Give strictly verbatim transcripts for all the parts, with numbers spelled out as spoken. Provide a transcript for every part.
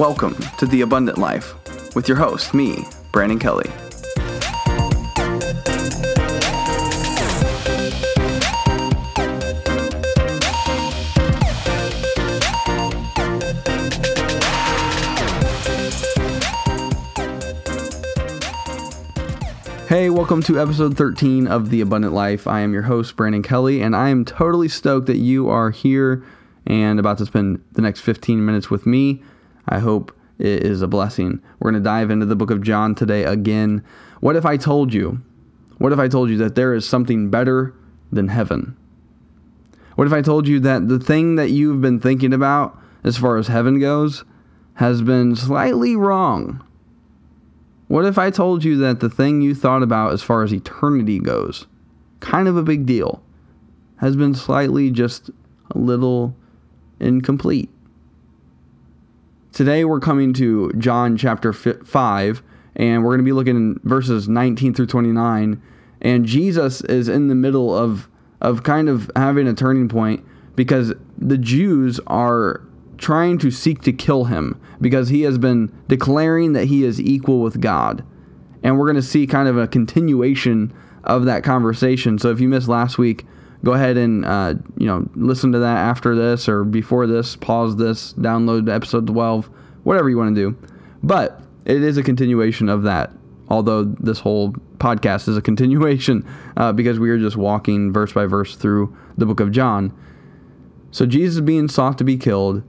Welcome to The Abundant Life with your host, me, Brandon Kelly. Hey, welcome to episode thirteen of The Abundant Life. I am your host, Brandon Kelly, and I am totally stoked that you are here and about to spend the next fifteen minutes with me. I hope it is a blessing. We're going to dive into the book of John today again. What if I told you? What if I told you that there is something better than heaven? What if I told you that the thing that you've been thinking about as far as heaven goes has been slightly wrong? What if I told you that the thing you thought about as far as eternity goes, kind of a big deal, has been slightly just a little incomplete? Today we're coming to John chapter five, and we're going to be looking in verses nineteen through twenty-nine, and Jesus is in the middle of, of kind of having a turning point because the Jews are trying to seek to kill him because he has been declaring that he is equal with God. And we're going to see kind of a continuation of that conversation. So if you missed last week, go ahead and uh, you know listen to that after this or before this, pause this, download episode twelve, whatever you want to do. But it is a continuation of that, although this whole podcast is a continuation uh, because we are just walking verse by verse through the book of John. So Jesus is being sought to be killed,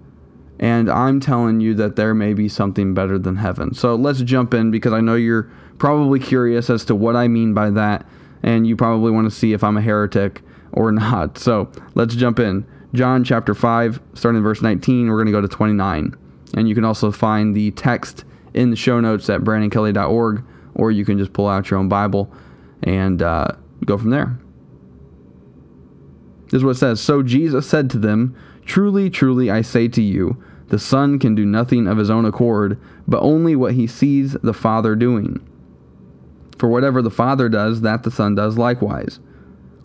and I'm telling you that there may be something better than heaven. So let's jump in because I know you're probably curious as to what I mean by that. And you probably want to see if I'm a heretic or not. So let's jump in. John chapter five, starting in verse nineteen, we're going to go to twenty-nine. And you can also find the text in the show notes at brandon kelly dot org. Or you can just pull out your own Bible and uh, go from there. This is what it says. So Jesus said to them, "Truly, truly, I say to you, the Son can do nothing of his own accord, but only what he sees the Father doing. For whatever the Father does, that the Son does likewise.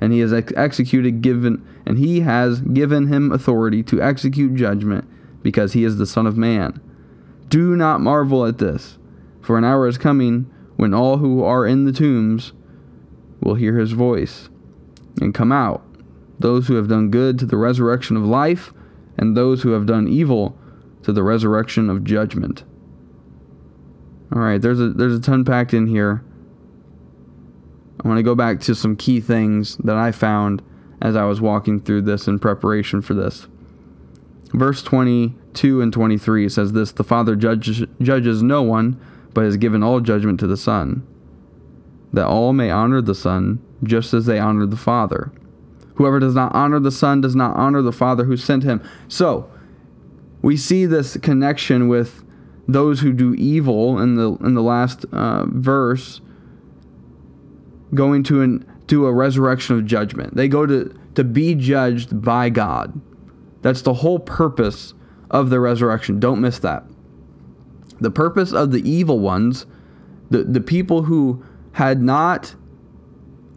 and he has ex- executed given and he has given him authority to execute judgment, because he is the Son of Man. Do not marvel at this, for an hour is coming when all who are in the tombs will hear his voice and come out, those who have done good to the resurrection of life, and those who have done evil to the resurrection of judgment." All right, there's a there's a ton packed in here. I want to go back to some key things that I found as I was walking through this in preparation for this. Verse twenty-two and twenty-three says this, "The Father judges, judges no one, but has given all judgment to the Son, that all may honor the Son, just as they honor the Father. Whoever does not honor the Son does not honor the Father who sent him." So, we see this connection with those who do evil in the in the last uh, verse going to an to a resurrection of judgment. They go to, to be judged by God. That's the whole purpose of the resurrection. Don't miss that. The purpose of the evil ones, the, the people who had not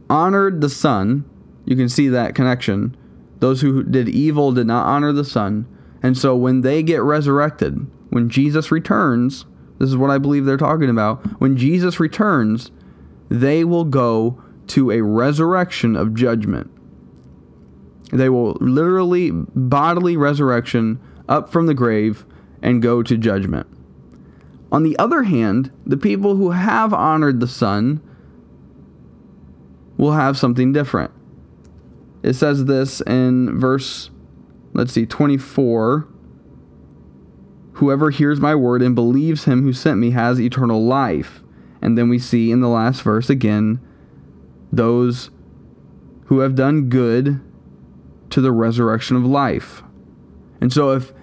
honored the Son, you can see that connection. Those who did evil did not honor the Son. And so when they get resurrected, when Jesus returns, this is what I believe they're talking about. When Jesus returns, they will go to a resurrection of judgment. They will literally, bodily resurrection up from the grave and go to judgment. On the other hand, the people who have honored the Son, will have something different. It says this in verse, let's see, twenty-four. Whoever hears my word and believes him who sent me has eternal life. And then we see in the last verse again, those who have done good to the resurrection of life. And so if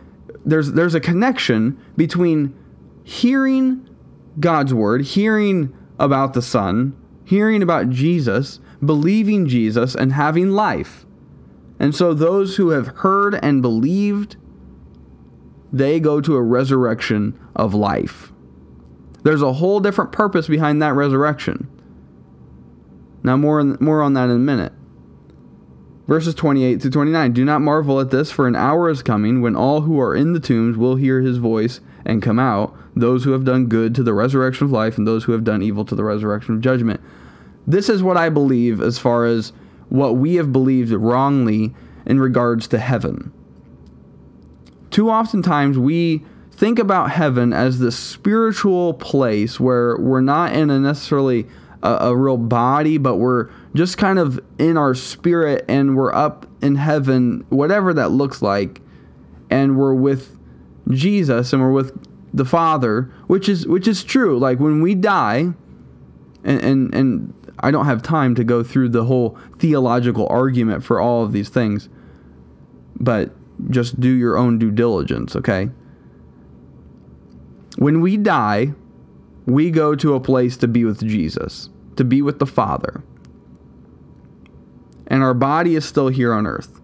there's there's a connection between hearing God's word, hearing about the Son, hearing about Jesus, believing Jesus, and having life. And so those who have heard and believed, they go to a resurrection of life. There's a whole different purpose behind that resurrection. Now more on, more on that in a minute. Verses twenty-eight through twenty-nine. Do not marvel at this, for an hour is coming when all who are in the tombs will hear his voice and come out, those who have done good to the resurrection of life and those who have done evil to the resurrection of judgment. This is what I believe as far as what we have believed wrongly in regards to heaven. Too oftentimes we think about heaven as this spiritual place where we're not in a necessarily a, a real body, but we're just kind of in our spirit and we're up in heaven, whatever that looks like, and we're with Jesus and we're with the Father, which is which is true. Like when we die, and, and and I don't have time to go through the whole theological argument for all of these things, but just do your own due diligence, okay? When we die, we go to a place to be with Jesus, to be with the Father. And our body is still here on earth.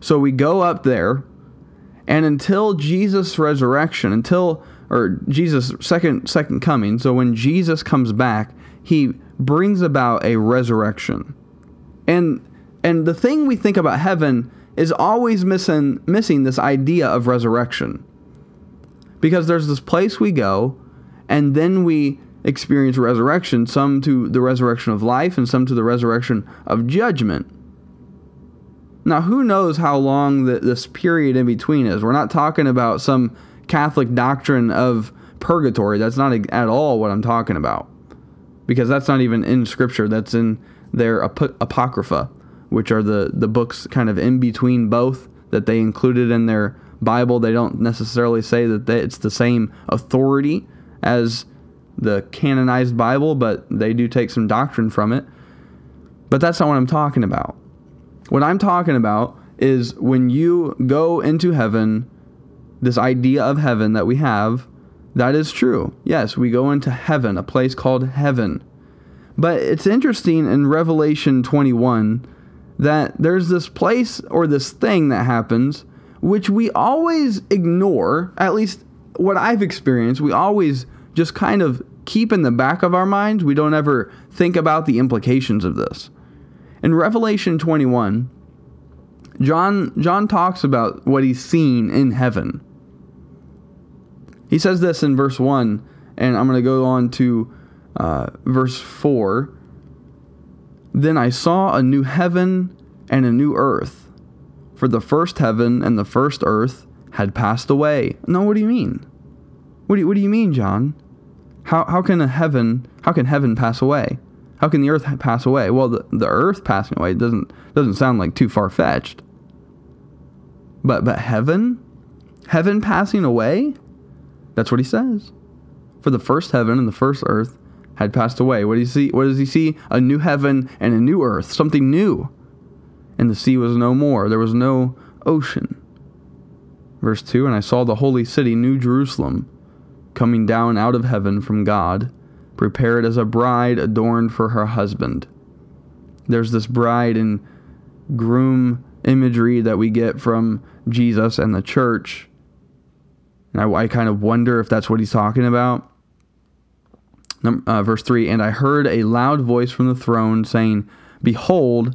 So we go up there, and until Jesus' resurrection, until or Jesus' second second coming, so when Jesus comes back, he brings about a resurrection. And and the thing we think about heaven is always missing missing this idea of resurrection. Because there's this place we go, and then we experience resurrection, some to the resurrection of life and some to the resurrection of judgment. Now, who knows how long the, this period in between is? We're not talking about some Catholic doctrine of purgatory. That's not at all what I'm talking about, because that's not even in Scripture. That's in their ap- Apocrypha, which are the, the books kind of in between both that they included in their Bible. They don't necessarily say that they, it's the same authority as the canonized Bible, but they do take some doctrine from it. But that's not what I'm talking about. What I'm talking about is when you go into heaven, this idea of heaven that we have, that is true. Yes, we go into heaven, a place called heaven. But it's interesting in Revelation twenty-one that there's this place or this thing that happens which we always ignore, at least what I've experienced, we always just kind of keep in the back of our minds. We don't ever think about the implications of this. In Revelation twenty-one, John, John talks about what he's seen in heaven. He says this in verse one, and I'm going to go on to uh, verse four. Then I saw a new heaven and a new earth, for the first heaven and the first earth had passed away. Now, what do you mean? What do you, what do you mean, John? How how can a heaven how can heaven pass away? How can the earth pass away? Well, the, the earth passing away doesn't doesn't sound like too far fetched. But but heaven, heaven passing away, that's what he says. For the first heaven and the first earth had passed away. What do you see? What does he see? A new heaven and a new earth, something new. And the sea was no more. There was no ocean. Verse two, and I saw the holy city, New Jerusalem, coming down out of heaven from God, prepared as a bride adorned for her husband. There's this bride and groom imagery that we get from Jesus and the church. And I, I kind of wonder if that's what he's talking about. Uh, verse three, and I heard a loud voice from the throne saying, behold,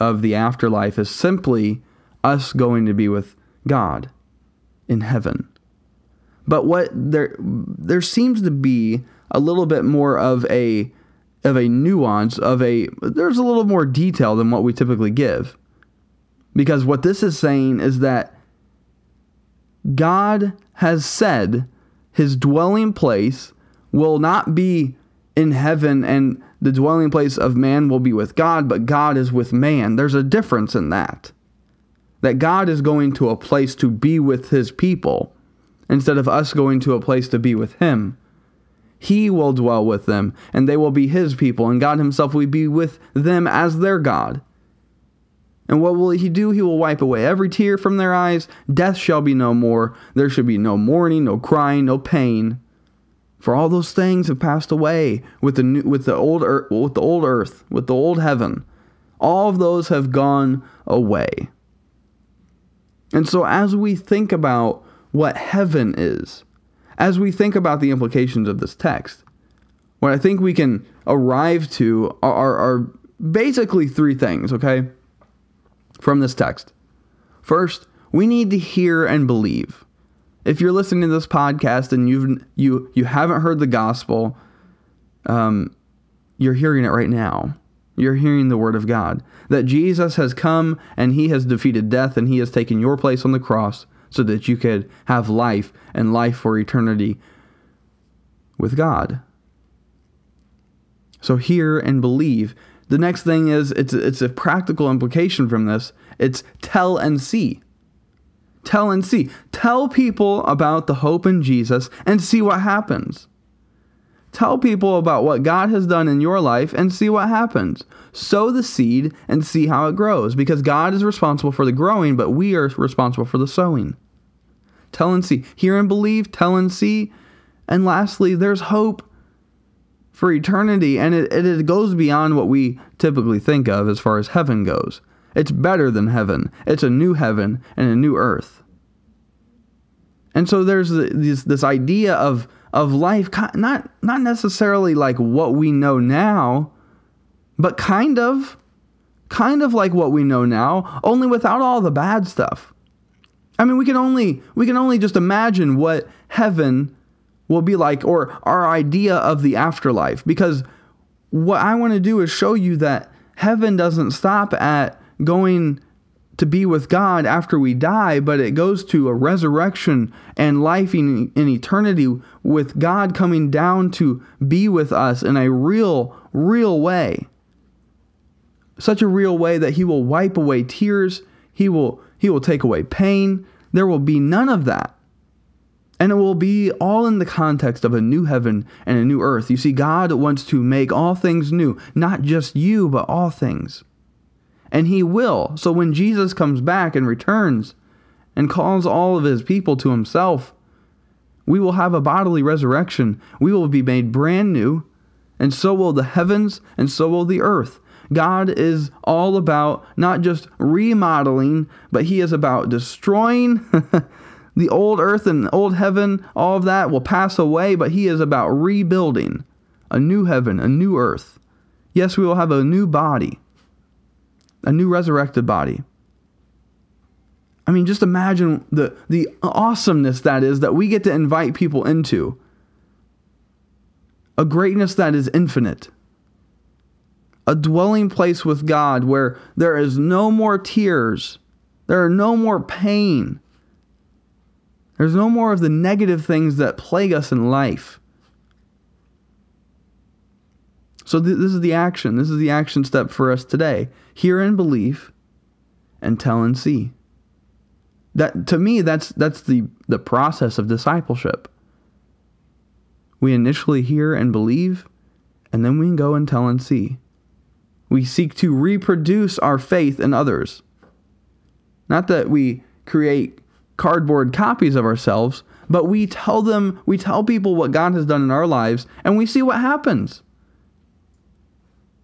of the afterlife as simply us going to be with God in heaven. But what there there seems to be a little bit more of a of a nuance, of a there's a little more detail than what we typically give. Because what this is saying is that God has said his dwelling place will not be in heaven, and the dwelling place of man will be with God, but God is with man. There's a difference in that. That God is going to a place to be with his people instead of us going to a place to be with him. He will dwell with them, and they will be his people, and God himself will be with them as their God. And what will he do? He will wipe away every tear from their eyes. Death shall be no more. There shall be no mourning, no crying, no pain. For all those things have passed away with the new, with the old earth, with the old earth, with the old heaven. All of those have gone away. And so as we think about what heaven is, as we think about the implications of this text, what I think we can arrive to are, are, are basically three things, okay? From this text. First, we need to hear and believe. If you're listening to this podcast and you've you you haven't heard the gospel, um, you're hearing it right now. You're hearing the word of God, that Jesus has come and he has defeated death and he has taken your place on the cross so that you could have life and life for eternity with God. So hear and believe. The next thing is, it's it's a practical implication from this. It's tell and see. Tell and see. Tell people about the hope in Jesus and see what happens. Tell people about what God has done in your life and see what happens. Sow the seed and see how it grows, because God is responsible for the growing, but we are responsible for the sowing. Tell and see. Hear and believe. Tell and see. And lastly, there's hope for eternity, and it, it, it goes beyond what we typically think of as far as heaven goes. It's better than heaven. It's a new heaven and a new earth. And so there's this, this idea of, of life, not, not necessarily like what we know now, but kind of, kind of like what we know now, only without all the bad stuff. I mean, we can only, we can only just imagine what heaven will be like, or our idea of the afterlife. Because what I want to do is show you that heaven doesn't stop at going to be with God after we die, but it goes to a resurrection and life in, in eternity with God coming down to be with us in a real, real way. Such a real way that he will wipe away tears, he will, he will take away pain, there will be none of that. And it will be all in the context of a new heaven and a new earth. You see, God wants to make all things new, not just you, but all things. And he will. So when Jesus comes back and returns and calls all of his people to himself, we will have a bodily resurrection. We will be made brand new, and so will the heavens, and so will the earth. God is all about not just remodeling, but he is about destroying the old earth and old heaven, all of that will pass away, but he is about rebuilding a new heaven, a new earth. Yes, we will have a new body, a new resurrected body. I mean, just imagine the, the awesomeness that is, that we get to invite people into. A greatness that is infinite. A dwelling place with God where there is no more tears. There are no more pain. There's no more of the negative things that plague us in life. So th- this is the action. This is the action step for us today. Hear and believe, and tell and see. That, to me, that's that's the, the process of discipleship. We initially hear and believe, and then we go and tell and see. We seek to reproduce our faith in others. Not that we create cardboard copies of ourselves, but we tell them, we tell people what God has done in our lives, and we see what happens.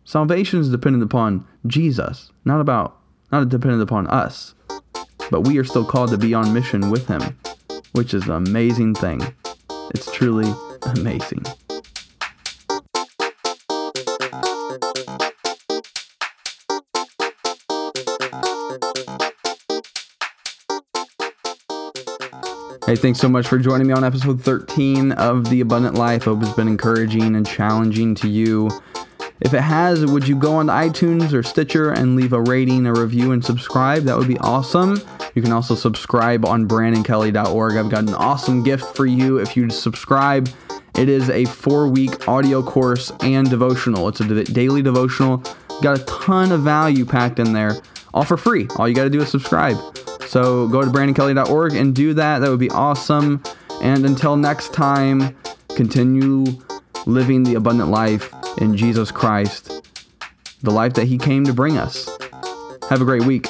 Salvation is dependent upon Jesus, not about, not dependent upon us, but we are still called to be on mission with him, which is an amazing thing. It's truly amazing. Hey, thanks so much for joining me on episode thirteen of The Abundant Life. Hope it's been encouraging and challenging to you. If it has, would you go on to iTunes or Stitcher and leave a rating, a review, and subscribe? That would be awesome. You can also subscribe on brandon kelly dot org. I've got an awesome gift for you if you subscribe. It is a four-week audio course and devotional. It's a daily devotional. Got a ton of value packed in there, all for free. All you got to do is subscribe. So go to brandon kelly dot org and do that. That would be awesome. And until next time, continue living the abundant life in Jesus Christ, the life that he came to bring us. Have a great week.